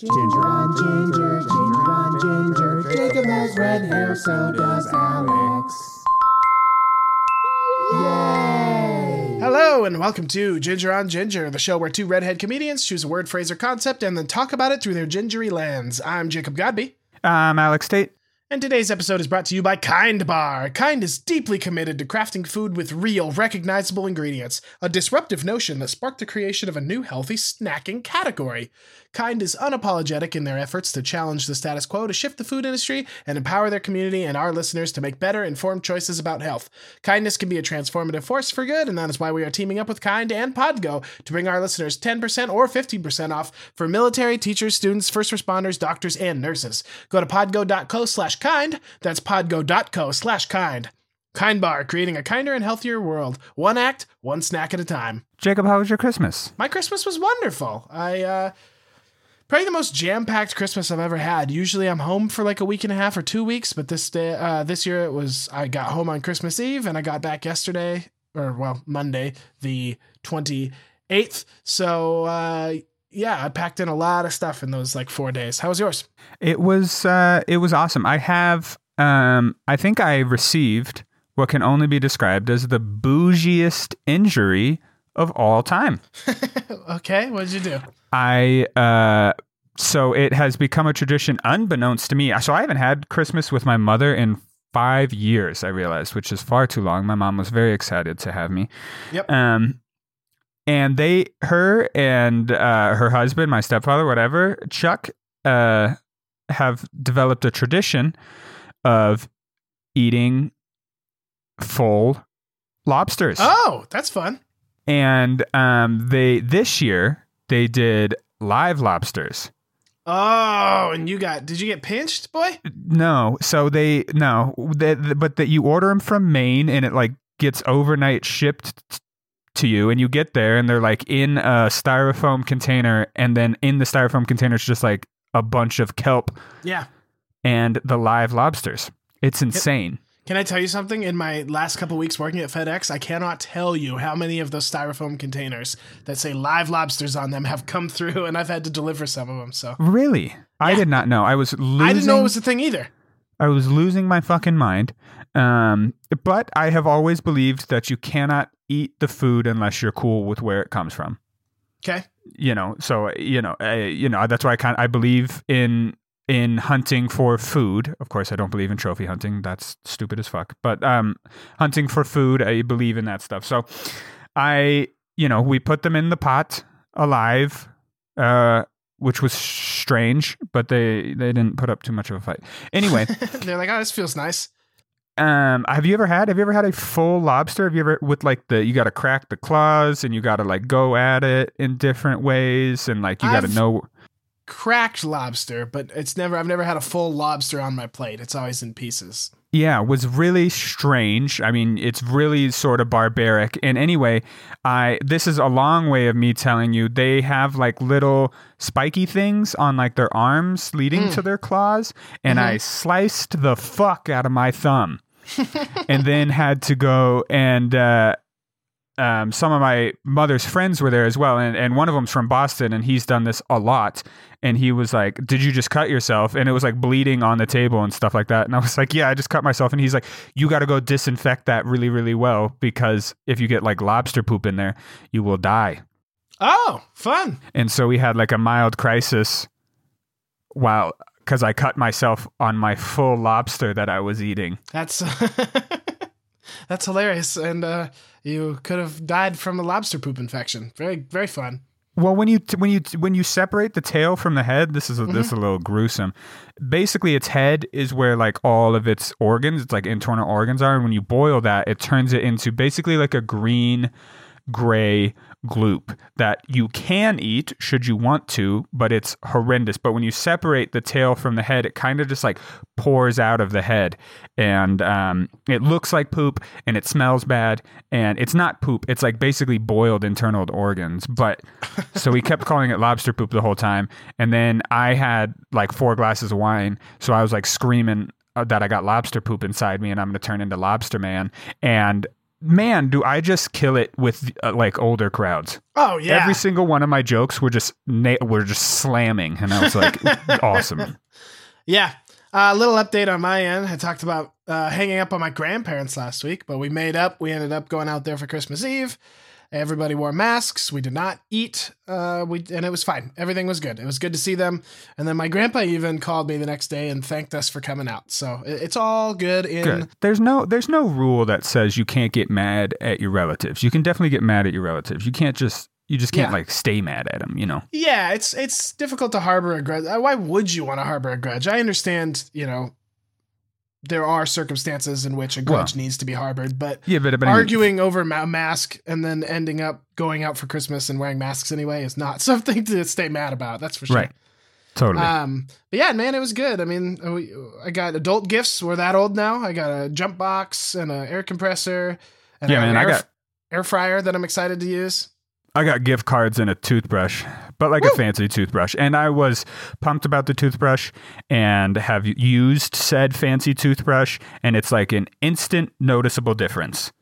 Ginger on ginger, ginger on ginger. Jacob has red hair, so does Alex. Yay! Hello, and welcome to Ginger on Ginger, the show where two redhead comedians choose a word, phrase, or concept, and then talk about it through their gingery lens. I'm Jacob Godby. I'm Alex Tate. And today's episode is brought to you by Kind Bar. Kind is deeply committed to crafting food with real, recognizable ingredients, a disruptive notion that sparked the creation of a new healthy snacking category. Kind is unapologetic in their efforts to challenge the status quo, to shift the food industry, and empower their community and our listeners to make better, informed choices about health. Kindness can be a transformative force for good, and that is why we are teaming up with Kind and Podgo to bring our listeners 10% or 15% off for military, teachers, students, first responders, doctors, and nurses. Go to podgo.co/kind. That's podgo.co/kind. Kind Bar, creating a kinder and healthier world. One act, one snack at a time. Jacob, how was your Christmas? My Christmas was wonderful. Probably the most jam-packed Christmas I've ever had. Usually I'm home for like a week and a half or 2 weeks, but this year it was, I got home on Christmas Eve and I got back Monday, the 28th. So, I packed in a lot of stuff in those like 4 days. How was yours? It was awesome. I have, I think I received what can only be described as the bougiest injury of all time. Okay. What did you do? So it has become a tradition unbeknownst to me. So I haven't had Christmas with my mother in 5 years, I realized, which is far too long. My mom was very excited to have me. Yep. And her husband, my stepfather, whatever, Chuck, have developed a tradition of eating full lobsters. Oh, that's fun. And this year they did live lobsters. Oh, and did you get pinched, boy? No. But that you order them from Maine and it like gets overnight shipped to you, and you get there and they're like in a styrofoam container, and then in the styrofoam container is just like a bunch of kelp. Yeah. And the live lobsters. It's insane. Can I tell you something? In my last couple weeks working at FedEx, I cannot tell you how many of those styrofoam containers that say live lobsters on them have come through, and I've had to deliver some of them. So really? Yeah. I did not know. I didn't know it was a thing either. I was losing my fucking mind. But I have always believed that you cannot eat the food unless you're cool with where it comes from. Okay. That's why I believe in hunting for food. Of course, I don't believe in trophy hunting. That's stupid as fuck. But hunting for food, I believe in that stuff. So we put them in the pot alive, which was strange, but they didn't put up too much of a fight. Anyway. They're like, oh, this feels nice. Have you ever had a full lobster? Have you ever with like you got to crack the claws and you got to like go at it in different ways, and like you got to know. Cracked lobster, but I've never had a full lobster on my plate. It's always in pieces. Yeah, it was really strange. I mean, it's really sort of barbaric. And anyway, this is a long way of me telling you they have like little spiky things on like their arms leading to their claws, and I sliced the fuck out of my thumb and then had to go and some of my mother's friends were there as well. And one of them's from Boston, and he's done this a lot. And he was like, did you just cut yourself? And it was like bleeding on the table and stuff like that. And I was like, yeah, I just cut myself. And he's like, you got to go disinfect that really, really well, because if you get like lobster poop in there, you will die. Oh, fun. And so we had like a mild crisis because I cut myself on my full lobster that I was eating. That's... That's hilarious, and you could have died from a lobster poop infection. Very, very fun. Well, when you separate the tail from the head, this is a little gruesome. Basically, its head is where like all of its organs, its like internal organs are, and when you boil that, it turns it into basically like a green, gray gloop that you can eat should you want to, but it's horrendous. But when you separate the tail from the head, it kind of just like pours out of the head, and it looks like poop and it smells bad, and it's not poop, it's like basically boiled internal organs. But so we kept calling it lobster poop the whole time, and then I had like 4 glasses of wine, so I was like screaming that I got lobster poop inside me and I'm gonna turn into Lobster Man. And man, do I just kill it with like older crowds. Oh yeah. Every single one of my jokes were just slamming. And I was like, awesome. Yeah. A little update on my end. I talked about hanging up on my grandparents last week, but we made up. We ended up going out there for Christmas Eve. Everybody wore masks. We did not eat. And it was fine. Everything was good. It was good to see them. And then my grandpa even called me the next day and thanked us for coming out. So it's all good. Good. There's no rule that says you can't get mad at your relatives. You can definitely get mad at your relatives. You just can't like stay mad at them, you know? Yeah. It's difficult to harbor a grudge. Why would you want to harbor a grudge? I understand, you know, there are circumstances in which a grudge needs to be harbored, but arguing over a mask and then ending up going out for Christmas and wearing masks anyway is not something to stay mad about. That's for sure. Right. Totally. But yeah, man, it was good. I mean, I got adult gifts. We're that old now. I got a jump box and an air compressor and air fryer that I'm excited to use. I got gift cards and a toothbrush, but like a fancy toothbrush. And I was pumped about the toothbrush and have used said fancy toothbrush. And it's like an instant noticeable difference.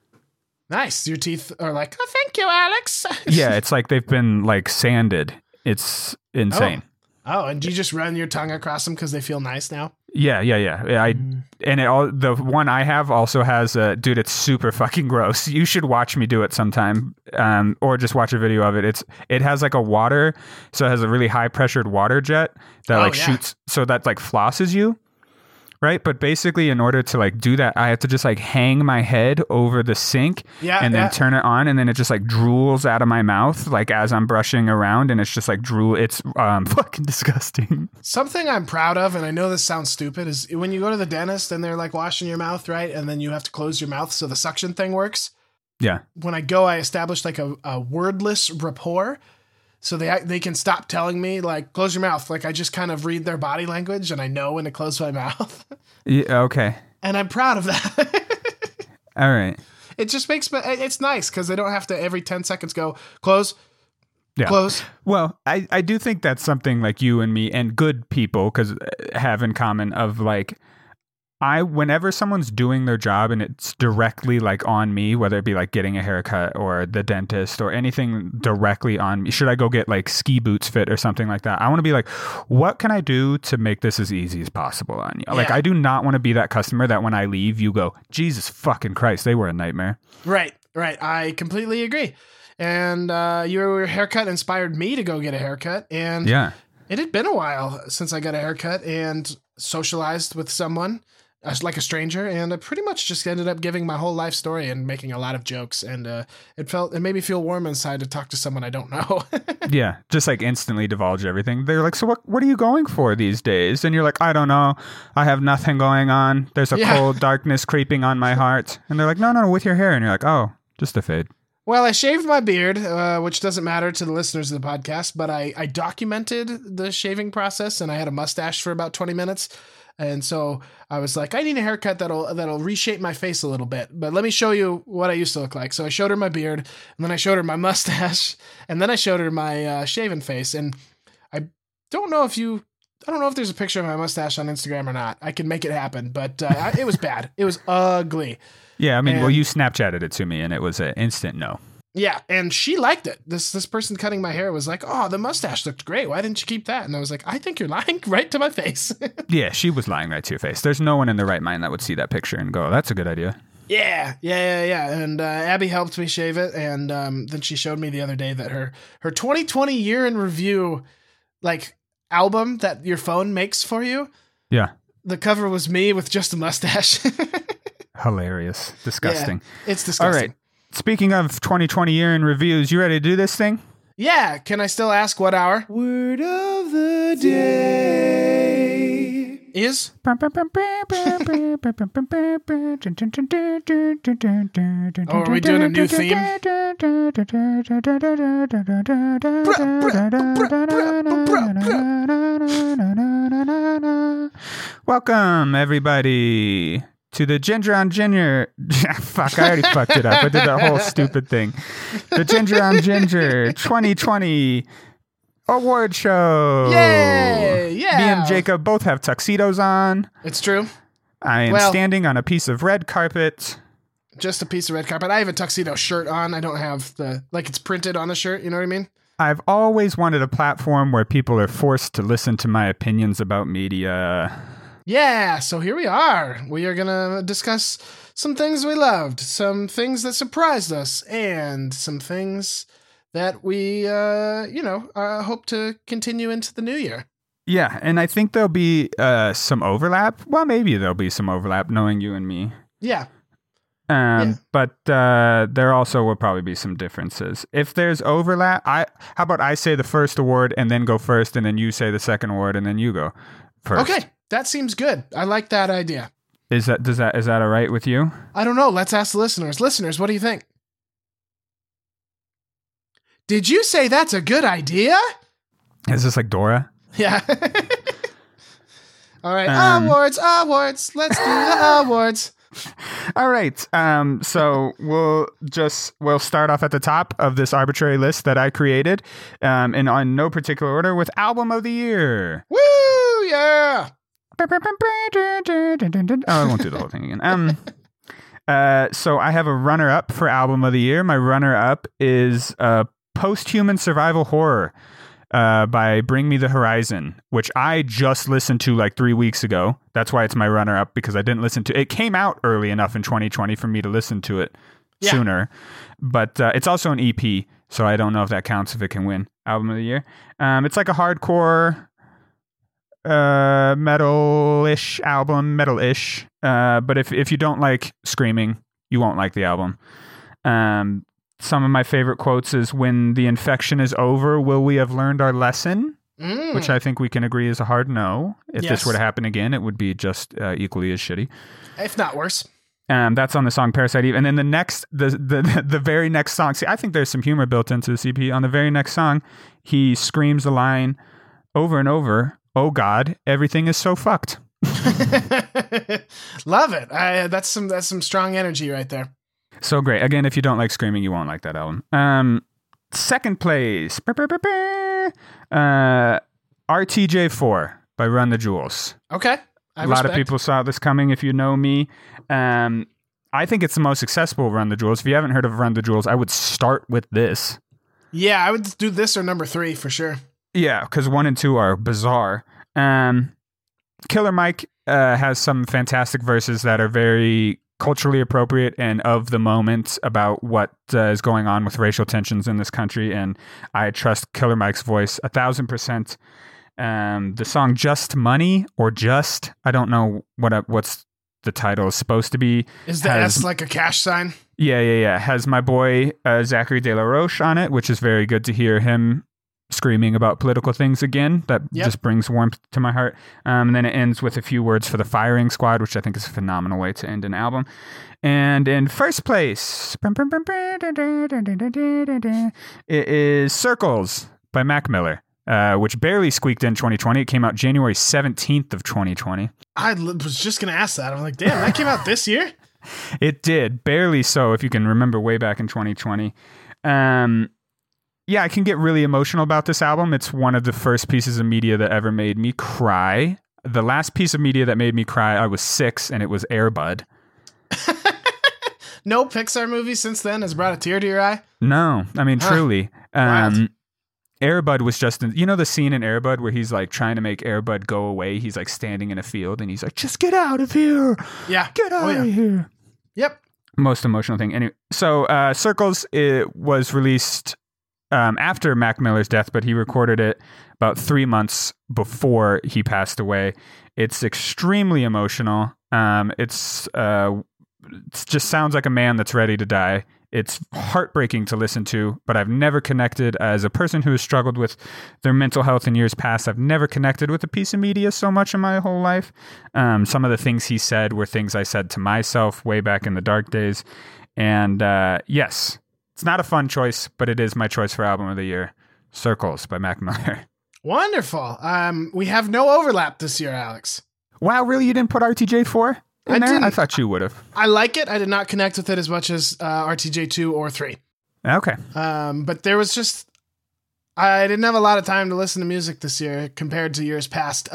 Nice. Your teeth are like, oh, thank you, Alex. Yeah. It's like they've been like sanded. It's insane. Oh, and do you just run your tongue across them because they feel nice now? Yeah. The one I have also has dude, it's super fucking gross. You should watch me do it sometime, or just watch a video of it. It has like a water, so it has a really high pressured water jet that shoots, so that like flosses you, right? But basically, in order to like do that, I have to just like hang my head over the sink, and then turn it on, and then it just like drools out of my mouth, like as I'm brushing around, and it's just like drool. It's fucking disgusting. Something I'm proud of, and I know this sounds stupid, is when you go to the dentist and they're like washing your mouth, right? And then you have to close your mouth so the suction thing works. Yeah. When I go, I established like a wordless rapport. So they can stop telling me, like, close your mouth. Like, I just kind of read their body language, and I know when to close my mouth. Yeah, okay. And I'm proud of that. All right. It just makes me... It's nice, because they don't have to every 10 seconds go, close, close. Well, I do think that's something, like, you and me and good people have in common of, like... whenever someone's doing their job and it's directly like on me, whether it be like getting a haircut or the dentist or anything directly on me, should I go get like ski boots fit or something like that? I want to be like, what can I do to make this as easy as possible on you? Yeah. Like, I do not want to be that customer that when I leave, you go, Jesus fucking Christ, they were a nightmare. Right. I completely agree. And your haircut inspired me to go get a haircut. And it had been a while since I got a haircut and socialized with someone. Like a stranger, and I pretty much just ended up giving my whole life story and making a lot of jokes, and it made me feel warm inside to talk to someone I don't know. Yeah, just like instantly divulge everything. They're like, so what are you going for these days? And you're like, I don't know. I have nothing going on. There's a cold darkness creeping on my heart. And they're like, no, with your hair. And you're like, oh, just a fade. Well, I shaved my beard, which doesn't matter to the listeners of the podcast, but I documented the shaving process, and I had a mustache for about 20 minutes. And so I was like, I need a haircut that'll reshape my face a little bit, but let me show you what I used to look like. So I showed her my beard, and then I showed her my mustache, and then I showed her my shaven face. And I don't know if there's a picture of my mustache on Instagram or not. I can make it happen, but it was bad. It was ugly. Yeah. I mean, you Snapchatted it to me, and it was an instant no. Yeah. And she liked it. This person cutting my hair was like, oh, the mustache looked great. Why didn't you keep that? And I was like, I think you're lying right to my face. Yeah, she was lying right to your face. There's no one in their right mind that would see that picture and go, oh, that's a good idea. Yeah. And Abby helped me shave it. And then she showed me the other day that her 2020 year in review, like, album that your phone makes for you. Yeah. The cover was me with just a mustache. Hilarious. Disgusting. Yeah, it's disgusting. All right. Speaking of 2020 year in reviews, you ready to do this thing? Yeah. Can I still ask what our word of the day is? Oh, are we doing a new theme? Welcome, everybody. To the Ginger on Ginger... Fuck, I already fucked it up. I did that whole stupid thing. The Ginger on Ginger 2020 award show. Yay! Yeah! Me and Jacob both have tuxedos on. It's true. I am standing on a piece of red carpet. Just a piece of red carpet. I have a tuxedo shirt on. I don't have the, like, it's printed on the shirt. You know what I mean? I've always wanted a platform where people are forced to listen to my opinions about media. Yeah, so here we are. We are going to discuss some things we loved, some things that surprised us, and some things that we, hope to continue into the new year. Yeah, and I think there'll be some overlap. Well, maybe there'll be some overlap, knowing you and me. Yeah. But there also will probably be some differences. If there's overlap, how about I say the first award and then go first, and then you say the second award and then you go first. Okay, that seems good. I like that idea. Is that all right with you? I don't know. Let's ask the listeners. Listeners, what do you think? Did you say that's a good idea? Is this like Dora? Yeah. All right. Awards. Let's do the awards. All right. So we'll start off at the top of this arbitrary list that I created, and on no particular order, with album of the year. Woo! Yeah. Oh, I won't do the whole thing again. So I have a runner-up for album of the year. My runner-up is post-human survival horror by Bring Me the Horizon, which I just listened to like 3 weeks ago. That's why it's my runner-up, because I didn't listen to it. Came out early enough in 2020 for me to listen to it sooner. But it's also an EP, so I don't know if that counts, if it can win album of the year. It's like a hardcore metal-ish album, but if you don't like screaming, you won't like the album. Some of my favorite quotes is, when the infection is over, will we have learned our lesson? Mm. Which I think we can agree is a hard no. If this were to happen again, it would be just equally as shitty. If not worse. That's on the song Parasite Eve. And then the very next song, see, I think there's some humor built into the CP. On the very next song, he screams the line over and over, "Oh God, everything is so fucked." Love it. That's some strong energy right there. So great. Again, if you don't like screaming, you won't like that album. Second place, RTJ4 by Run the Jewels. Okay. A lot of people saw this coming, if you know me. I think it's the most accessible Run the Jewels. If you haven't heard of Run the Jewels, I would start with this. Yeah, I would do this or number three for sure. Yeah, because 1 and 2 are bizarre. Killer Mike has some fantastic verses that are very culturally appropriate and of the moment about what is going on with racial tensions in this country. And I trust Killer Mike's voice 1,000%. The song "Just Money" or "Just," I don't know what's the title is supposed to be. Is the S like a cash sign? Yeah. Has my boy Zachary De La Roche on it, which is very good to hear him screaming about political things again. That just brings warmth to my heart. And then it ends with a few words for the firing squad, which I think is a phenomenal way to end an album. And in first place, it is Circles by Mac Miller, which barely squeaked in 2020. It came out January 17th of 2020. I was just going to ask that. I'm like, damn, that came out this year? It did. Barely so, if you can remember way back in 2020. Yeah, I can get really emotional about this album. It's one of the first pieces of media that ever made me cry. The last piece of media that made me cry, I was 6, and it was Air Bud. No Pixar movie since then has brought a tear to your eye? No, I mean, truly. Air Bud was just, you know the scene in Air Bud where he's like trying to make Air Bud go away? He's like standing in a field, and he's like, just get out of here. Yeah. Get out of here. Yep. Most emotional thing. Anyway, so Circles, it was released after Mac Miller's death, but he recorded it about 3 months before he passed away. It's extremely emotional. It just sounds like a man that's ready to die. It's heartbreaking to listen to, but I've never connected as a person who has struggled with their mental health in years past. I've never connected with a piece of media so much in my whole life. Some of the things he said were things I said to myself way back in the dark days. And yes, it's not a fun choice, but it is my choice for album of the year. Circles by Mac Miller. Wonderful. We have no overlap this year, Alex. Wow, really? You didn't put RTJ4 in there? I thought you would have. I like it. I did not connect with it as much as RTJ2 or 3. Okay. But there was just, I didn't have a lot of time to listen to music this year compared to years past.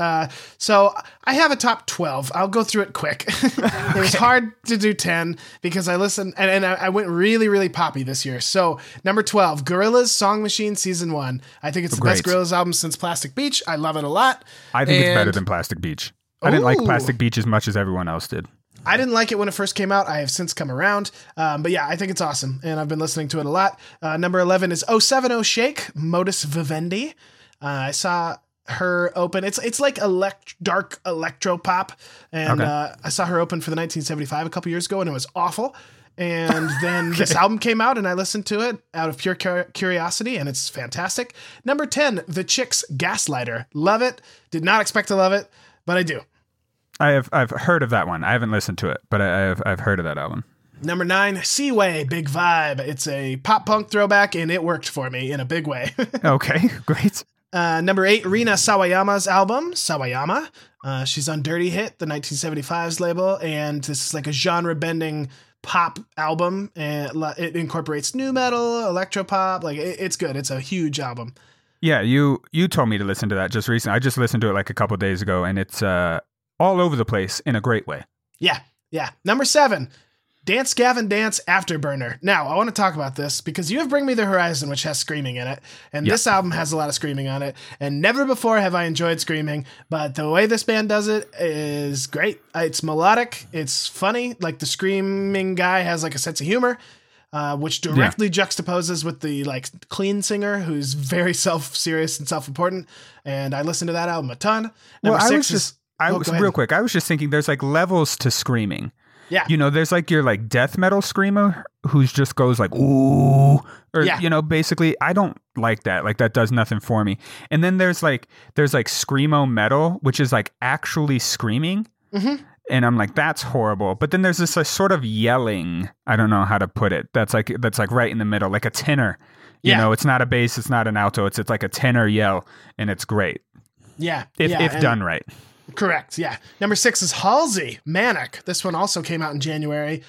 So I have a top 12. I'll go through it quick. It was hard to do 10 because I listened and I went really, really poppy this year. So number 12, Gorillaz Song Machine Season 1. I think it's the best Gorillaz album since Plastic Beach. I love it a lot. I think it's better than Plastic Beach. I didn't like Plastic Beach as much as everyone else did. I didn't like it when it first came out. I have since come around. But yeah, I think it's awesome. And I've been listening to it a lot. Number 11 is 070 Shake, Modus Vivendi. I saw her open. It's like dark electro pop. And I saw her open for the 1975 a couple years ago, and it was awful. And then this album came out, and I listened to it out of pure curiosity, and it's fantastic. Number 10, The Chicks, Gaslighter. Love it. Did not expect to love it, but I do. I've heard of that one. I haven't listened to it, but I've heard of that album. Number 9, Seaway, Big Vibe. It's a pop punk throwback, and it worked for me in a big way. Okay, great. Number 8, Rina Sawayama's album, Sawayama. She's on Dirty Hit, the 1975's label, and this is like a genre-bending pop album. It incorporates nu metal, electropop. Like it's good. It's a huge album. Yeah, you told me to listen to that just recently. I just listened to it like a couple of days ago, and it's all over the place in a great way. Yeah. Number 7, Dance Gavin Dance, Afterburner. Now, I want to talk about this because you have Bring Me the Horizon, which has screaming in it, and This album has a lot of screaming on it, and never before have I enjoyed screaming, but the way this band does it is great. It's melodic, it's funny, like the screaming guy has like a sense of humor, which directly juxtaposes with the like clean singer who's very self-serious and self-important, and I listened to that album a ton. Number 6 is... I was just thinking there's like levels to screaming. Yeah. You know, there's like your like death metal screamer who's just goes like, ooh, or, you know, basically I don't like that. Like that does nothing for me. And then there's like screamo metal, which is like actually screaming. Mm-hmm. And I'm like, that's horrible. But then there's this like, sort of yelling. I don't know how to put it. That's like right in the middle, like a tenor, you know, it's not a bass. It's not an alto. It's like a tenor yell and it's great. Yeah. If done right. Correct. Yeah. Number 6 is Halsey, Manic. This one also came out in January.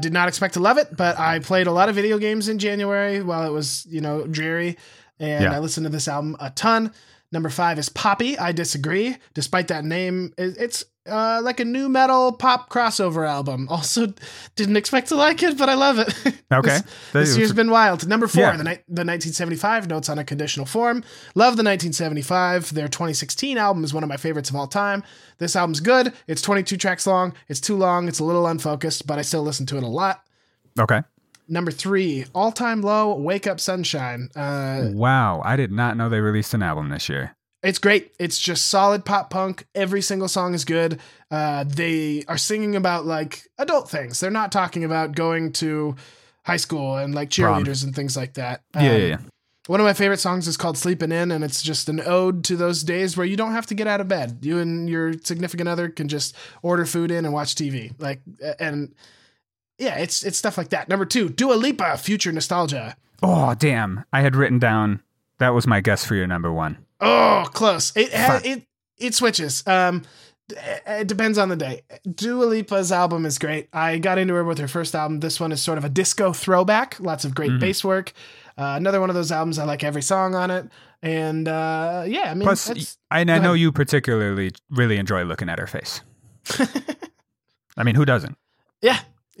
Did not expect to love it, but I played a lot of video games in January while it was, you know, dreary. And I listened to this album a ton. Number 5 is Poppy. I disagree. Despite that name, it's like a nu metal pop crossover album. Also didn't expect to like it, but I love it. Okay. This year's been wild. Number 4, the 1975 Notes on a Conditional Form. Love the 1975. Their 2016 album is one of my favorites of all time. This album's good. It's 22 tracks long. It's too long. It's a little unfocused, but I still listen to it a lot. Okay. Number 3, All Time Low, Wake Up Sunshine. Wow. I did not know they released an album this year. It's great. It's just solid pop punk. Every single song is good. They are singing about like adult things. They're not talking about going to high school and like cheerleaders and things like that. Yeah. One of my favorite songs is called Sleeping In, and it's just an ode to those days where you don't have to get out of bed. You and your significant other can just order food in and watch TV. Like, and yeah, it's stuff like that. Number 2, Dua Lipa, Future Nostalgia. Oh, damn. I had written down, that was my guess for your number 1. Oh, close. It switches. It depends on the day. Dua Lipa's album is great. I got into her with her first album. This one is sort of a disco throwback. Lots of great bass work. Another one of those albums. I like every song on it. And yeah, I mean, plus, and I know you particularly really enjoy looking at her face. I mean, who doesn't?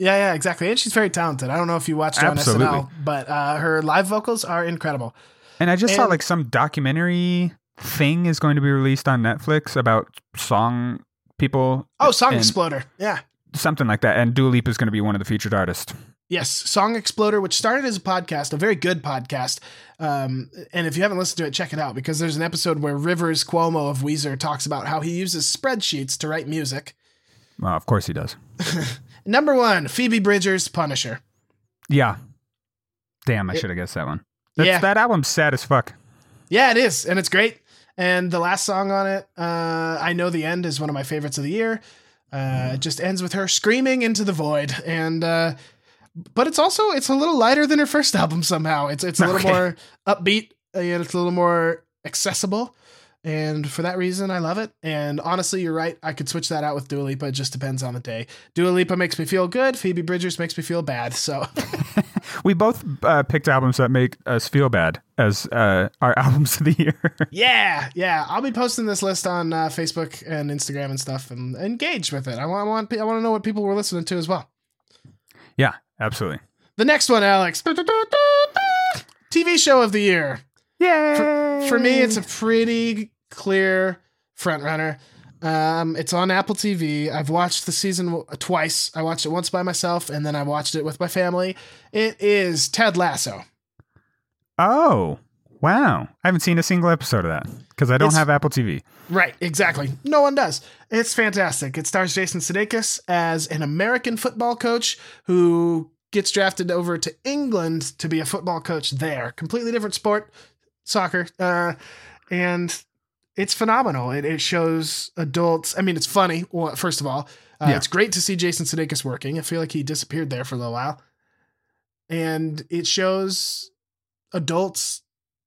Yeah, exactly. And she's very talented. I don't know if you watched her on SNL, but her live vocals are incredible. And I just saw like some documentary thing is going to be released on Netflix about song people. Oh, Song Exploder. Yeah. Something like that. And Dua Lipa is going to be one of the featured artists. Yes. Song Exploder, which started as a podcast, a very good podcast. And if you haven't listened to it, check it out because there's an episode where Rivers Cuomo of Weezer talks about how he uses spreadsheets to write music. Well, of course he does. Number 1, Phoebe Bridgers, Punisher. Yeah. Damn, I should have guessed that one. That album's sad as fuck. Yeah, it is. And it's great. And the last song on it, I Know the End, is one of my favorites of the year. It just ends with her screaming into the void. And but it's a little lighter than her first album somehow. It's a little more upbeat. And it's a little more accessible. And for that reason, I love it. And honestly, you're right. I could switch that out with Dua Lipa. It just depends on the day. Dua Lipa makes me feel good. Phoebe Bridgers makes me feel bad. So we both picked albums that make us feel bad as our albums of the year. Yeah. Yeah. I'll be posting this list on Facebook and Instagram and stuff and engage with it. I want to know what people were listening to as well. Yeah, absolutely. The next one, Alex. TV show of the year. Yay! For me, it's a pretty clear front runner. It's on Apple TV. I've watched the season twice. I watched it once by myself, and then I watched it with my family. It is Ted Lasso. Oh, wow. I haven't seen a single episode of that because I don't have Apple TV. Right, exactly. No one does. It's fantastic. It stars Jason Sudeikis as an American football coach who gets drafted over to England to be a football coach there. Completely different sport. Soccer. And it's phenomenal. It shows adults. I mean, it's funny. Well, first of all, It's great to see Jason Sudeikis working. I feel like he disappeared there for a little while. And it shows adults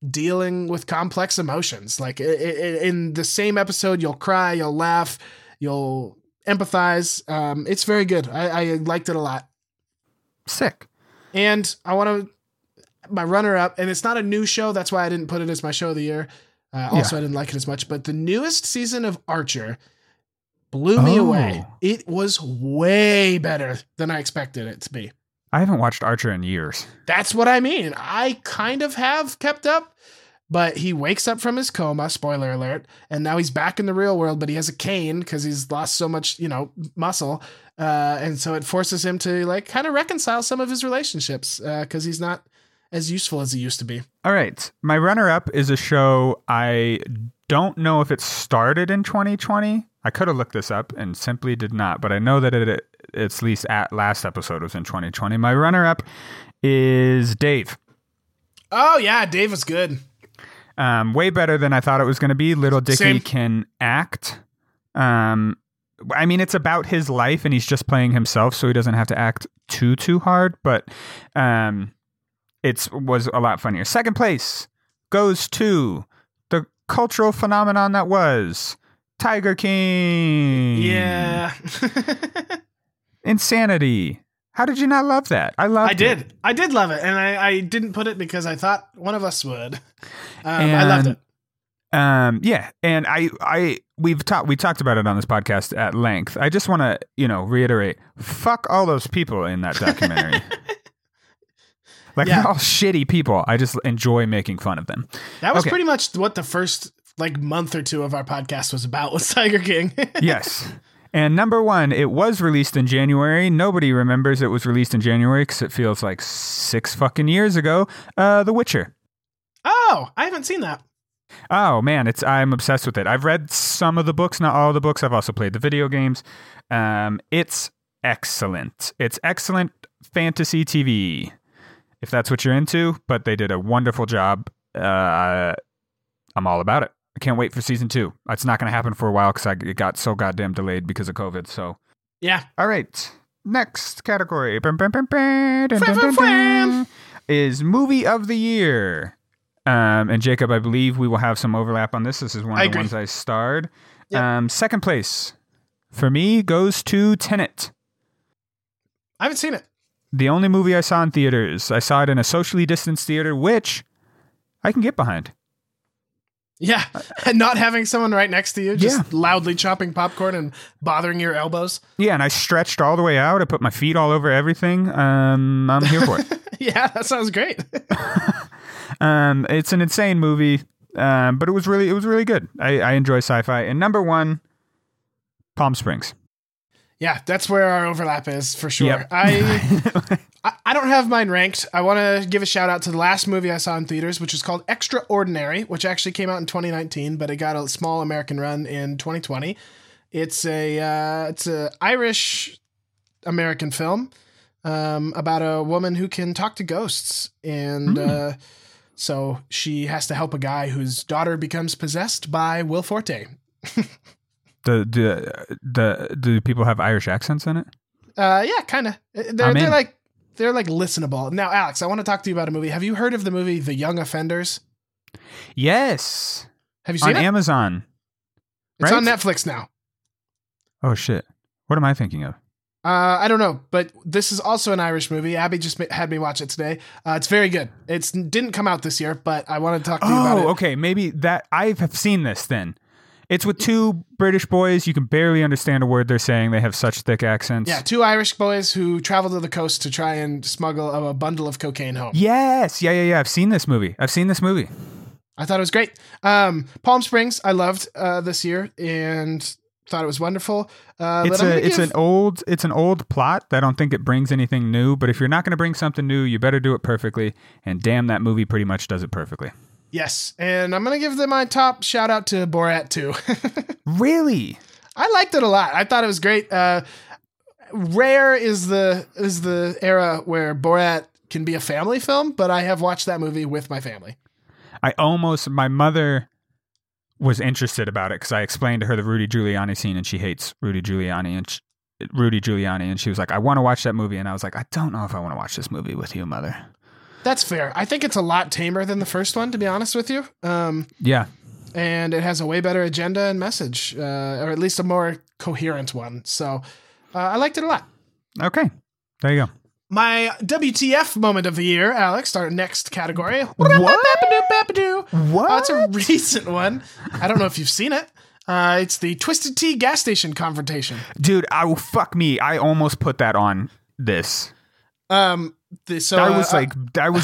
dealing with complex emotions. Like in the same episode, you'll cry, you'll laugh, you'll empathize. It's very good. I liked it a lot. Sick. And I want to, my runner-up, and it's not a new show, that's why I didn't put it as my show of the year. I didn't like it as much, but the newest season of Archer blew me away. It was way better than I expected it to be. I haven't watched Archer in years. That's what I mean. I kind of have kept up, but he wakes up from his coma, spoiler alert, and now he's back in the real world, but he has a cane because he's lost so much, muscle. And so it forces him to kind of reconcile some of his relationships because he's not as useful as it used to be. All right. My runner-up is a show. I don't know if it started in 2020. I could have looked this up and simply did not, but I know that its least at last episode was in 2020. My runner-up is Dave. Oh, yeah. Dave was good. Way better than I thought it was going to be. Little Dicky can act. I mean, it's about his life, and he's just playing himself, so he doesn't have to act too hard, but... It was a lot funnier. Second place goes to the cultural phenomenon that was Tiger King. Yeah. Insanity. How did you not love that? I did. I did love it. And I didn't put it because I thought one of us would. I loved it. Yeah. And we talked about it on this podcast at length. I just want to, reiterate, fuck all those people in that documentary. They're all shitty people. I just enjoy making fun of them. That was pretty much what the first month or two of our podcast was about, was Tiger King. Yes. And number one, it was released in January. Nobody remembers it was released in January because it feels like 6 fucking years ago. The Witcher. Oh, I haven't seen that. Oh, man, I'm obsessed with it. I've read some of the books, not all the books. I've also played the video games. It's excellent. It's excellent fantasy TV. If that's what you're into, but they did a wonderful job. I'm all about it. I can't wait for season 2. It's not going to happen for a while because it got so goddamn delayed because of COVID. So yeah. All right. Next category is movie of the year. And Jacob, I believe we will have some overlap on this. This is one of the ones I starred. Yep. Second place for me goes to Tenet. I haven't seen it. The only movie I saw in theaters, I saw it in a socially distanced theater, which I can get behind. Yeah, and not having someone right next to you, just loudly chopping popcorn and bothering your elbows. Yeah, and I stretched all the way out. I put my feet all over everything. I'm here for it. Yeah, that sounds great. It's an insane movie, but it was really good. I enjoy sci-fi. And number one, Palm Springs. Yeah, that's where our overlap is for sure. Yep. I don't have mine ranked. I want to give a shout out to the last movie I saw in theaters, which is called Extraordinary, which actually came out in 2019, but it got a small American run in 2020. It's an Irish American film about a woman who can talk to ghosts, and so she has to help a guy whose daughter becomes possessed by Will Forte. Do people have Irish accents in it? Yeah, kind of. They're listenable. Now, Alex, I want to talk to you about a movie. Have you heard of the movie The Young Offenders? Yes. Have you seen it? On Amazon. It's on Netflix now. Oh, shit. What am I thinking of? I don't know, but this is also an Irish movie. Abby just had me watch it today. It's very good. It didn't come out this year, but I wanted to talk to you about it. Oh, okay. Maybe that I've seen this then. It's with two British boys. You can barely understand a word they're saying. They have such thick accents. Yeah, two Irish boys who travel to the coast to try and smuggle a bundle of cocaine home. Yes. Yeah. I've seen this movie. I thought it was great. Palm Springs, I loved this year and thought it was wonderful. It's an old plot. I don't think it brings anything new, but if you're not going to bring something new, you better do it perfectly. And damn, that movie pretty much does it perfectly. Yes, and I'm going to give them my top shout out to Borat, too. Really? I liked it a lot. I thought it was great. Rare is the era where Borat can be a family film, but I have watched that movie with my family. My mother was interested about it because I explained to her the Rudy Giuliani scene, and she hates Rudy Giuliani, and she was like, I want to watch that movie. And I was like, I don't know if I want to watch this movie with you, Mother. That's fair. I think it's a lot tamer than the first one, to be honest with you. Yeah. And it has a way better agenda and message, or at least a more coherent one. So I liked it a lot. Okay. There you go. My WTF moment of the year, Alex, our next category. What? It's a recent one. I don't know if you've seen it. It's the Twisted Tea gas station confrontation. Dude, fuck me. I almost put that on this. I was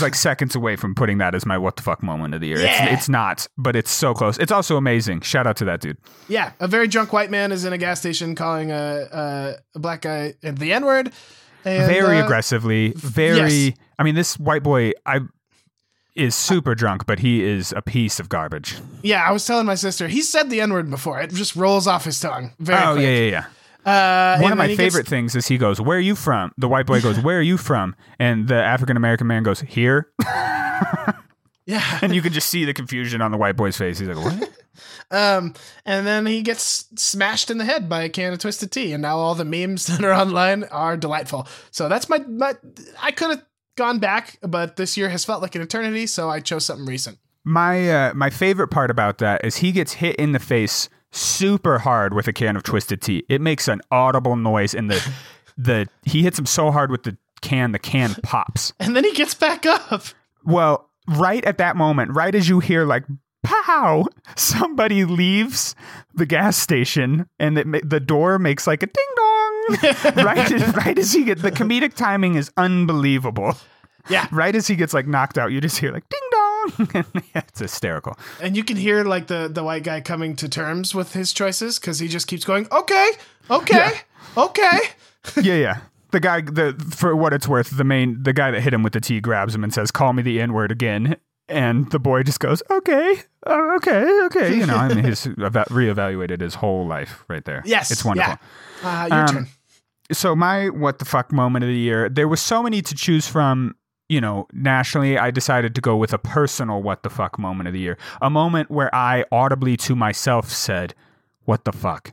like seconds away from putting that as my what the fuck moment of the year. Yeah. It's not, but it's so close. It's also amazing. Shout out to that dude. Yeah, a very drunk white man is in a gas station calling a black guy the N-word, and very aggressively. Very. Yes. I mean, this white boy is super drunk, but he is a piece of garbage. Yeah, I was telling my sister he said the N-word before. It just rolls off his tongue. Very quick. Yeah. One of my favorite things is he goes, "Where are you from?" The white boy goes, "Where are you from?" And the African-American man goes, "Here." Yeah. And you can just see the confusion on the white boy's face. He's like, "What?" And then he gets smashed in the head by a can of Twisted Tea. And now all the memes that are online are delightful. So that's my I could have gone back, but this year has felt like an eternity. So I chose something recent. My favorite part about that is he gets hit in the face super hard with a can of Twisted Tea. It makes an audible noise, and he hits him so hard with the can pops. And then he gets back up. Well, right at that moment, right as you hear like pow, somebody leaves the gas station, and the door makes like a ding dong. Right as he gets, the comedic timing is unbelievable. Yeah. Right as he gets like knocked out, you just hear like ding dong. It's hysterical. And you can hear like the white guy coming to terms with his choices because he just keeps going, okay. Yeah. The guy, for what it's worth, the guy that hit him with the tea grabs him and says, "Call me the N-word again." And the boy just goes, okay. You know, I mean, he's reevaluated his whole life right there. Yes. It's wonderful. Yeah. Your turn. So my what the fuck moment of the year, there were so many to choose from. You know, nationally, I decided to go with a personal what the fuck moment of the year. A moment where I audibly to myself said, what the fuck?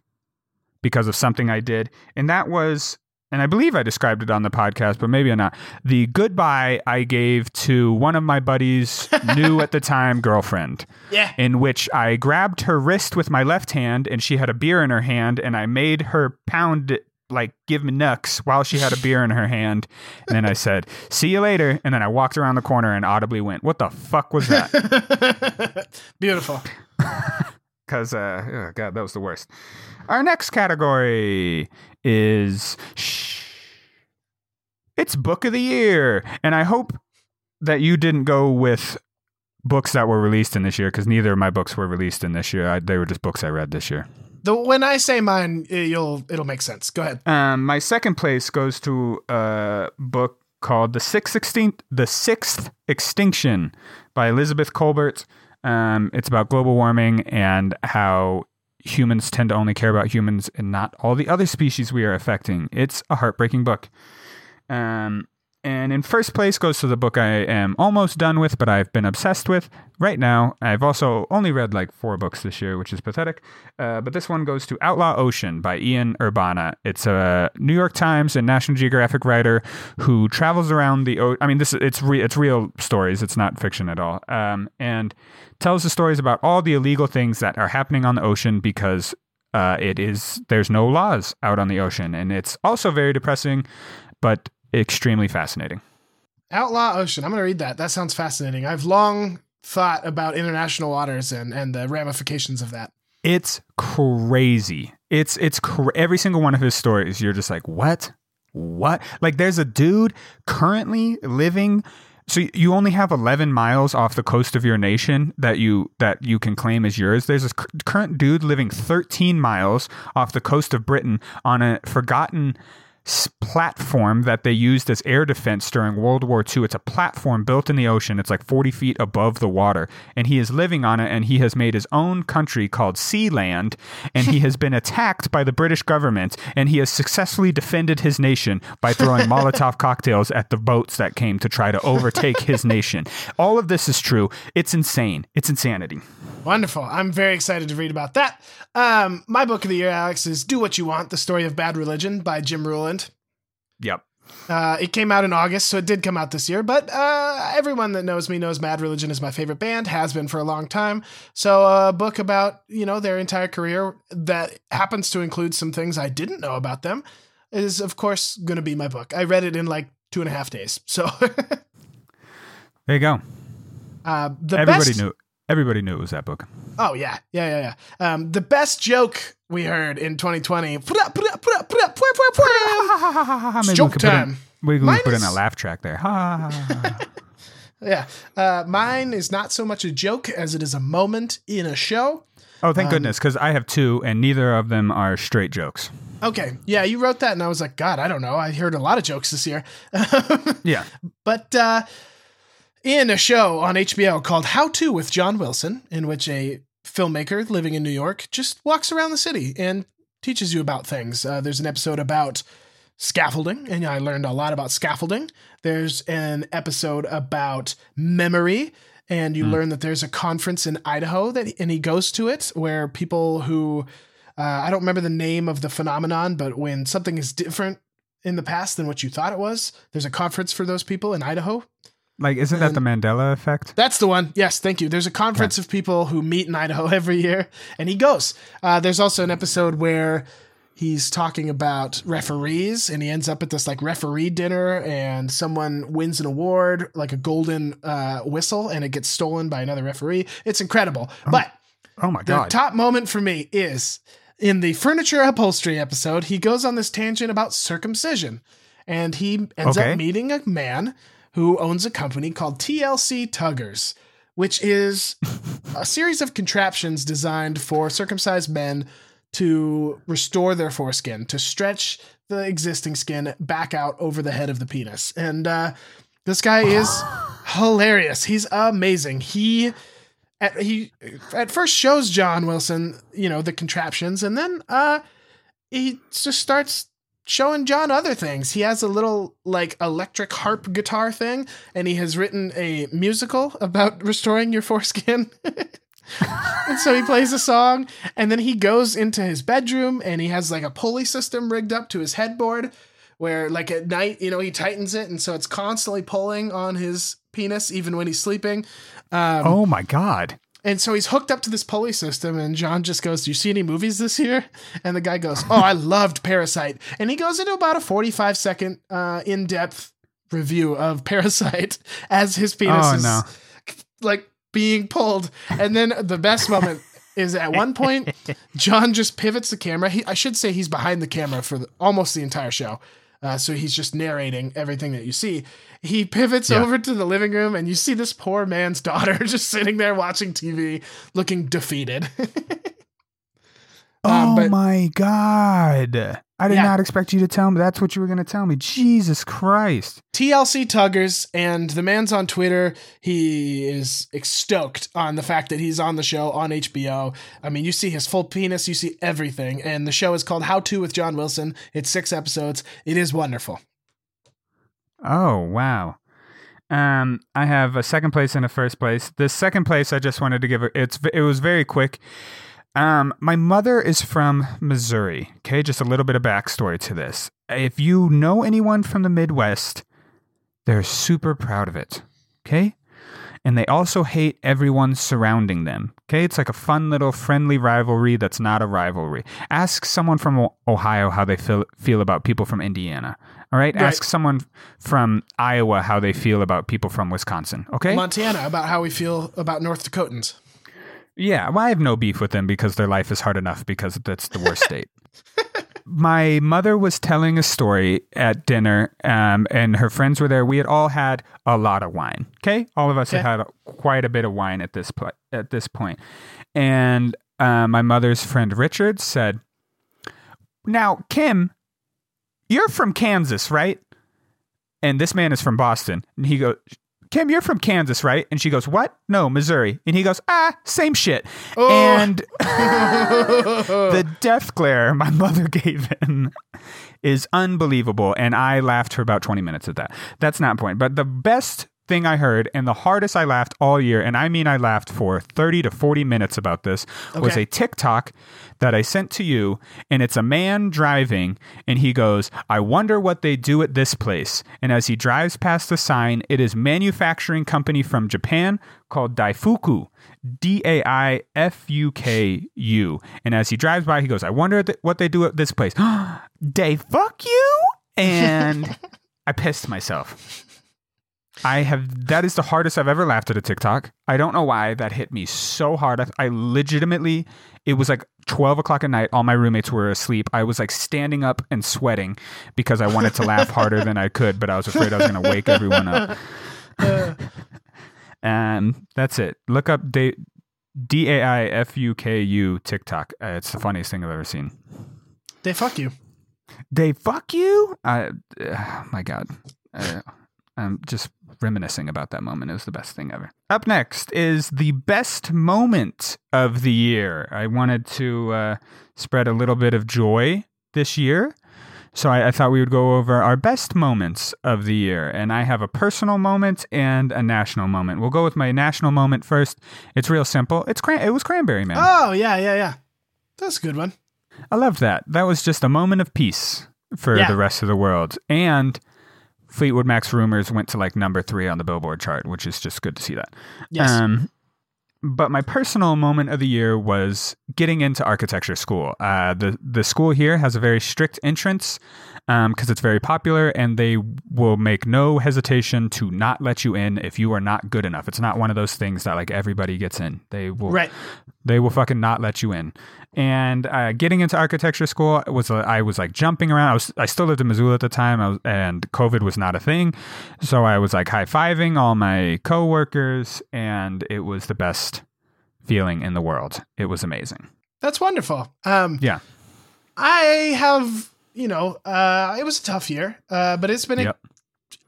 Because of something I did. And that was, and I believe I described it on the podcast, but maybe not, the goodbye I gave to one of my buddies' new at the time girlfriend. Yeah. In which I grabbed her wrist with my left hand, and she had a beer in her hand, and I made her pound it. Like, give me nucks while she had a beer in her hand. And then I said, "See you later." And then I walked around the corner and audibly went, "What the fuck was that?" Beautiful. Because, oh God, that was the worst. Our next category is it's book of the year. And I hope that you didn't go with books that were released in this year, because neither of my books were released in this year. They were just books I read this year. When I say mine, it'll make sense. Go ahead. My second place goes to a book called The Sixth Extinction by Elizabeth Colbert. It's about global warming and how humans tend to only care about humans and not all the other species we are affecting. It's a heartbreaking book. And in first place goes to the book I am almost done with, but I've been obsessed with right now. I've also only read like 4 books this year, which is pathetic. But this one goes to Outlaw Ocean by Ian Urbana. It's a New York Times and National Geographic writer who travels around the ocean. I mean, it's real stories. It's not fiction at all. And tells the stories about all the illegal things that are happening on the ocean because there's no laws out on the ocean. And it's also very depressing, but extremely fascinating. Outlaw Ocean. I'm going to read that. That sounds fascinating. I've long thought about international waters and the ramifications of that. It's crazy. Every single one of his stories, you're just like, what? Like, there's a dude currently living. So you only have 11 miles off the coast of your nation that you can claim as yours. There's this current dude living 13 miles off the coast of Britain on a forgotten platform that they used as air defense during World War II. It's a platform built in the ocean. It's like 40 feet above the water, and he is living on it, and he has made his own country called Sealand, and he has been attacked by the British government, and he has successfully defended his nation by throwing Molotov cocktails at the boats that came to try to overtake his nation. All of this is true. It's insane. It's insanity. Wonderful. I'm very excited to read about that. My book of the year, Alex, is Do What You Want, The Story of Bad Religion by Jim Ruland. Yep. It came out in August, so it did come out this year, but everyone that knows me knows Bad Religion is my favorite band, has been for a long time. So a book about, their entire career that happens to include some things I didn't know about them is, of course, going to be my book. I read it in like 2.5 days. So there you go. Everybody knew it was that book. Oh, yeah. The best joke we heard in 2020. Joke time. We could put in a laugh track there. Yeah. Mine is not so much a joke as it is a moment in a show. Oh, thank goodness, because I have 2, and neither of them are straight jokes. Okay. Yeah, you wrote that, and I was like, God, I don't know. I heard a lot of jokes this year. Yeah. But... in a show on HBO called How To with John Wilson, in which a filmmaker living in New York just walks around the city and teaches you about things. There's an episode about scaffolding, and I learned a lot about scaffolding. There's an episode about memory, and you learn that there's a conference in Idaho and he goes to it, where people who, I don't remember the name of the phenomenon, but when something is different in the past than what you thought it was, there's a conference for those people in Idaho. Like, isn't that the Mandela effect? That's the one. Yes, thank you. There's a conference of people who meet in Idaho every year, and he goes. There's also an episode where he's talking about referees, and he ends up at this, like, referee dinner, and someone wins an award, like a golden whistle, and it gets stolen by another referee. It's incredible. But the top moment for me is in the furniture upholstery episode, he goes on this tangent about circumcision, and he ends up meeting a man who owns a company called TLC Tuggers, which is a series of contraptions designed for circumcised men to restore their foreskin, to stretch the existing skin back out over the head of the penis. And this guy is hilarious. He's amazing. He at first shows John Wilson, the contraptions, and then he just starts showing John other things. He has a little like electric harp guitar thing, and he has written a musical about restoring your foreskin. And so he plays a song, and then he goes into his bedroom, and he has like a pulley system rigged up to his headboard, where like at night, he tightens it. And so it's constantly pulling on his penis, even when he's sleeping. Oh my God. And so he's hooked up to this pulley system, and John just goes, "Do you see any movies this year?" And the guy goes, "Oh, I loved Parasite." And he goes into about a 45-second in-depth review of Parasite as his penis is like being pulled. And then the best moment is at one point, John just pivots the camera. I should say he's behind the camera for almost the entire show. So he's just narrating everything that you see. He pivots over to the living room, and you see this poor man's daughter just sitting there watching TV, looking defeated. My God. I did not expect you to tell me. That's what you were going to tell me. Jesus Christ. TLC Tuggers, and the man's on Twitter. He is stoked on the fact that he's on the show on HBO. I mean, you see his full penis, you see everything. And the show is called How To with John Wilson. It's 6 episodes. It is wonderful. Oh, wow. I have a second place and a first place. The second place I just wanted to give it was very quick. My mother is from Missouri. Okay, just a little bit of backstory to this. If you know anyone from the Midwest, they're super proud of it. Okay? And they also hate everyone surrounding them. Okay? It's like a fun little friendly rivalry that's not a rivalry. Ask someone from Ohio how they feel about people from Indiana. All right? Ask someone from Iowa how they feel about people from Wisconsin. Okay? Montana, about how we feel about North Dakotans. Yeah. Well, I have no beef with them because their life is hard enough because that's the worst state. My mother was telling a story at dinner, and her friends were there. We had all had a lot of wine. Okay, all of us had quite a bit of wine at this point. And my mother's friend Richard said, "Now, Kim, you're from Kansas, right?" And this man is from Boston. And he goes, "Kim, you're from Kansas, right?" And she goes, "What? No, Missouri." And he goes, "Same shit." Oh. And the death glare my mother gave him is unbelievable. And I laughed for about 20 minutes at that. That's not point. But the best thing I heard, and the hardest I laughed all year, and I mean I laughed for 30 to 40 minutes about this, was a TikTok that I sent to you, and it's a man driving, and he goes, "I wonder what they do at this place." And as he drives past the sign, it is manufacturing company from Japan called Daifuku, D-A-I-F-U-K-U. And as he drives by, he goes, "I wonder what they do at this place. They fuck you?" And I pissed myself. That is the hardest I've ever laughed at a TikTok. I don't know why that hit me so hard. I legitimately, it was like 12 o'clock at night. All my roommates were asleep. I was like standing up and sweating because I wanted to laugh harder than I could, but I was afraid I was going to wake everyone up. That's it. Look up D-A-I-F-U-K-U TikTok. It's the funniest thing I've ever seen. They fuck you. They fuck you? My God. I'm just reminiscing about that moment. It was the best thing ever. Up next is the best moment of the year. I wanted to spread a little bit of joy this year. So I thought we would go over our best moments of the year. And I have a personal moment and a national moment. We'll go with my national moment first. It's real simple. It was Cranberry Man. Oh, yeah. That's a good one. I loved that. That was just a moment of peace for the rest of the world. And Fleetwood Mac's Rumors went to like number 3 on the Billboard chart, which is just good to see that. Yes. But my personal moment of the year was getting into architecture school. The school here has a very strict entrance because it's very popular, and they will make no hesitation to not let you in if you are not good enough. It's not one of those things that like everybody gets in. They will fucking not let you in. And getting into architecture school I was like jumping around. I still lived in Missoula at the time, and COVID was not a thing. So I was like high-fiving all my coworkers, and it was the best feeling in the world. It was amazing. That's wonderful. Yeah. I have, it was a tough year, but it's been a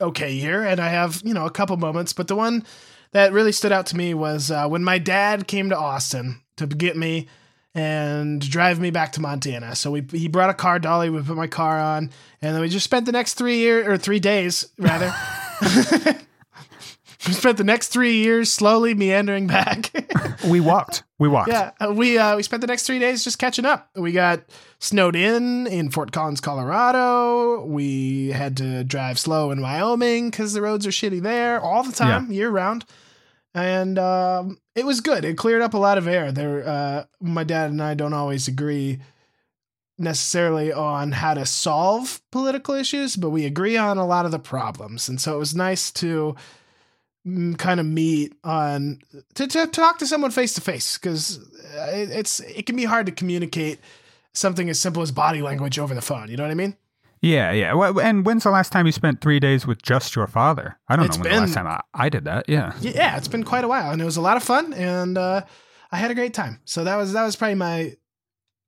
okay year, and I have, a couple moments, but the one that really stood out to me was when my dad came to Austin to get me and drive me back to Montana. So he brought a car dolly, we put my car on, and then we just spent the next 3 days rather. We spent the next 3 years slowly meandering back. We walked. Yeah, we spent the next 3 days just catching up. We got snowed in Fort Collins, Colorado. We had to drive slow in Wyoming because the roads are shitty there all the time, year round. And it was good. It cleared up a lot of air. My dad and I don't always agree necessarily on how to solve political issues, but we agree on a lot of the problems. And so it was nice to kind of meet on to talk to someone face to face, because it can be hard to communicate something as simple as body language over the phone. You know what I mean? Yeah. Well, and when's the last time you spent 3 days with just your father? I don't know when the last time I did that. Yeah. It's been quite a while, and it was a lot of fun, and I had a great time. So that was probably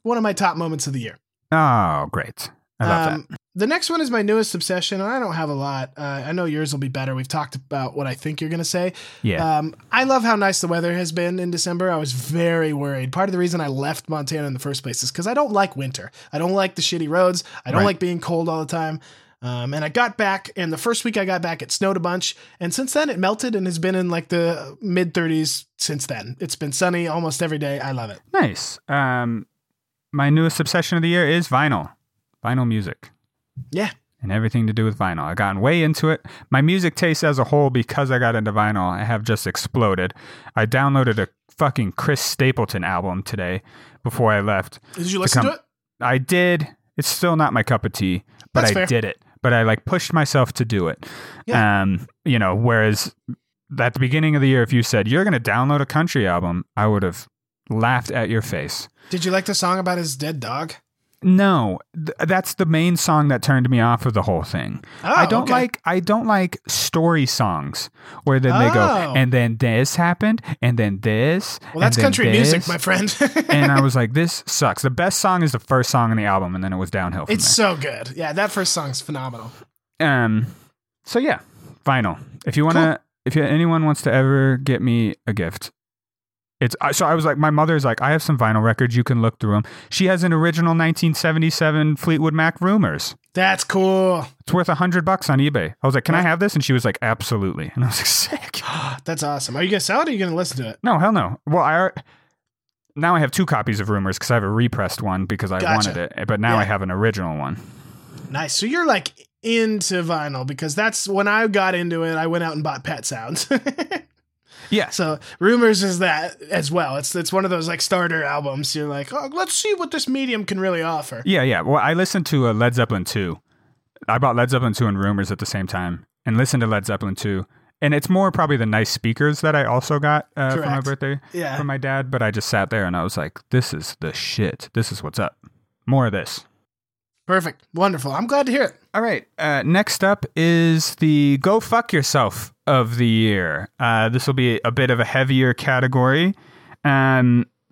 one of my top moments of the year. Oh, great. I love that. The next one is my newest obsession, and I don't have a lot. I know yours will be better. We've talked about what I think you're going to say. Yeah. I love how nice the weather has been in December. I was very worried. Part of the reason I left Montana in the first place is because I don't like winter. I don't like the shitty roads. I don't like being cold all the time. And I got back, and the first week I got back, it snowed a bunch. And since then, it melted and has been in like the mid-30s since then. It's been sunny almost every day. I love it. Nice. My newest obsession of the year is vinyl. Vinyl music. Yeah. And everything to do with vinyl. I've gotten way into it. My music taste as a whole, because I got into vinyl, I have just exploded. I downloaded a fucking Chris Stapleton album today before I left. Did you listen to it? I did. It's still not my cup of tea, but I did it. But I like pushed myself to do it. Yeah. You know, whereas at the beginning of the year, if you said you're going to download a country album, I would have laughed at your face. Did you like the song about his dead dog? No, that's the main song that turned me off of the whole thing. Oh, I don't like story songs where then they go, and then this happened, and then this. Well, that's country music, my friend. And I was like, this sucks. The best song is the first song on the album, and then it was downhill from there. So good. Yeah, that first song's phenomenal. So yeah, vinyl. If you want to, if anyone wants to ever get me a gift. So I was like, my mother's like, I have some vinyl records. You can look through them. She has an original 1977 Fleetwood Mac Rumors. That's cool. It's worth $100 on eBay. I was like, can I have this? And she was like, absolutely. And I was like, sick. That's awesome. Are you going to sell it or are you going to listen to it? No, hell no. Well, now I have two copies of Rumors because I have a repressed one because I wanted it. But now I have an original one. Nice. So you're like into vinyl because that's when I got into it. I went out and bought Pet Sounds. Yeah. So Rumors is that as well. It's one of those like starter albums. You're like, oh, let's see what this medium can really offer. Yeah, yeah. Well, I listened to Led Zeppelin 2. I bought Led Zeppelin 2 and Rumors at the same time and listened to Led Zeppelin 2. And it's more probably the nice speakers that I also got for my birthday from my dad. But I just sat there and I was like, this is the shit. This is what's up. More of this. Perfect. Wonderful. I'm glad to hear it. All right. Next up is the Go Fuck Yourself of the year. This will be a bit of a heavier category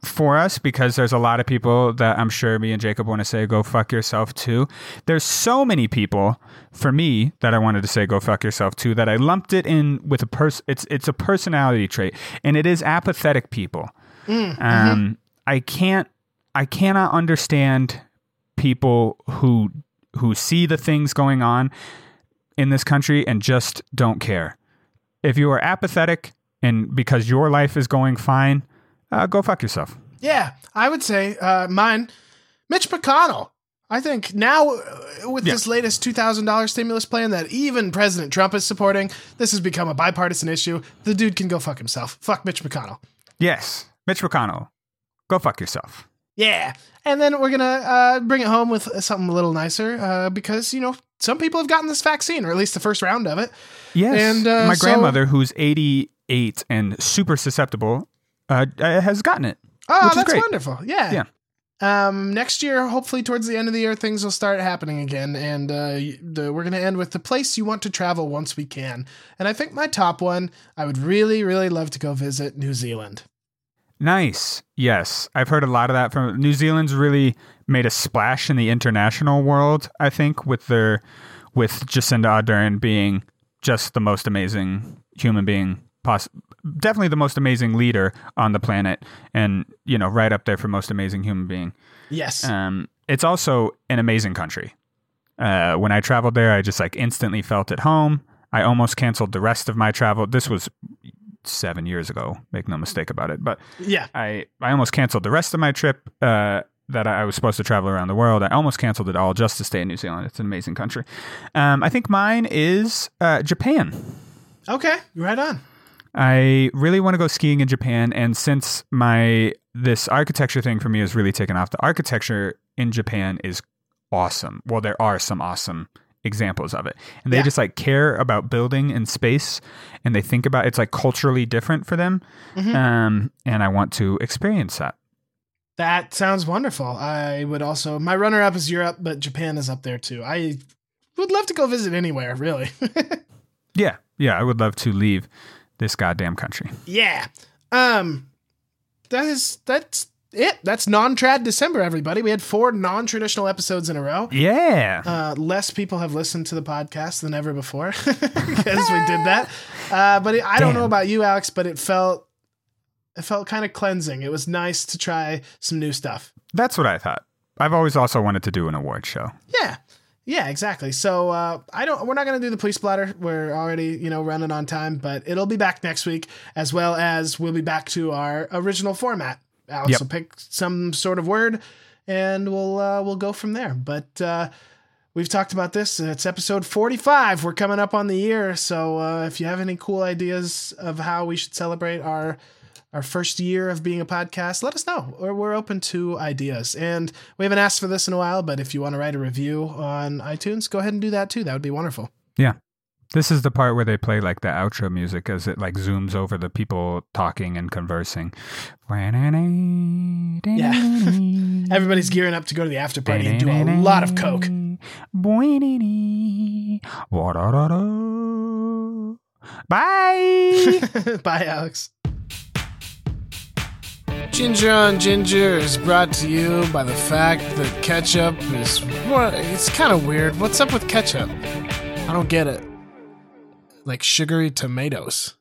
for us because there's a lot of people that I'm sure me and Jacob want to say go fuck yourself to. There's so many people for me that I wanted to say go fuck yourself to that I lumped it in with a person. It's a personality trait and it is apathetic people. I cannot understand people who see the things going on in this country and just don't care. If you are apathetic and because your life is going fine, go fuck yourself. Yeah, I would say mine, Mitch McConnell. I think now with this latest $2,000 stimulus plan that even President Trump is supporting, this has become a bipartisan issue. The dude can go fuck himself. Fuck Mitch McConnell. Yes, Mitch McConnell, go fuck yourself. Yeah, and then we're going to bring it home with something a little nicer because, you know, some people have gotten this vaccine, or at least the first round of it. Yes, and my grandmother, who's 88 and super susceptible, has gotten it. Oh, that's wonderful. Yeah. Next year, hopefully towards the end of the year, things will start happening again, and we're going to end with the place you want to travel once we can. And I think my top one, I would really, really love to go visit New Zealand. Nice. Yes. I've heard a lot of that from New Zealand's really made a splash in the international world, I think, with Jacinda Ardern being just the most amazing human being, definitely the most amazing leader on the planet and, you know, right up there for most amazing human being. Yes. It's also an amazing country. When I traveled there, I just like instantly felt at home. I almost canceled the rest of my travel. This was 7 years ago, make no mistake about it, but I almost canceled the rest of my trip that I was supposed to travel around the world. I almost canceled it all just to stay in New Zealand. It's an amazing country. I think mine is Japan. Okay, right on. I really want to go skiing in Japan, and since this architecture thing for me has really taken off, the architecture in Japan is awesome. Well, there are some awesome examples of it, and they just like care about building and space, and they think about it's like culturally different for them. And I want to experience that. That sounds wonderful. I would also, my runner-up is Europe, but Japan is up there too. I would love to go visit anywhere, really. yeah I would love to leave this goddamn country. That's it. That's non-trad December, everybody. We had 4 non-traditional episodes in a row. Yeah. Less people have listened to the podcast than ever before because we did that. But I don't know about you, Alex, but it felt kind of cleansing. It was nice to try some new stuff. That's what I thought. I've always also wanted to do an award show. Yeah. Yeah, exactly. So we're not going to do the police splatter. We're already, running on time, but it'll be back next week, as well as we'll be back to our original format. Alex will pick some sort of word, and we'll go from there. But we've talked about this. It's episode 45. We're coming up on the year, so if you have any cool ideas of how we should celebrate our first year of being a podcast, let us know. We're open to ideas. And we haven't asked for this in a while, but if you want to write a review on iTunes, go ahead and do that too. That would be wonderful. Yeah. This is the part where they play like the outro music as it like zooms over the people talking and conversing. Yeah. Everybody's gearing up to go to the after party and do a lot of coke. Bye. Bye, Alex. Ginger on Ginger is brought to you by the fact that ketchup is... It's kind of weird. What's up with ketchup? I don't get it. Like sugary tomatoes.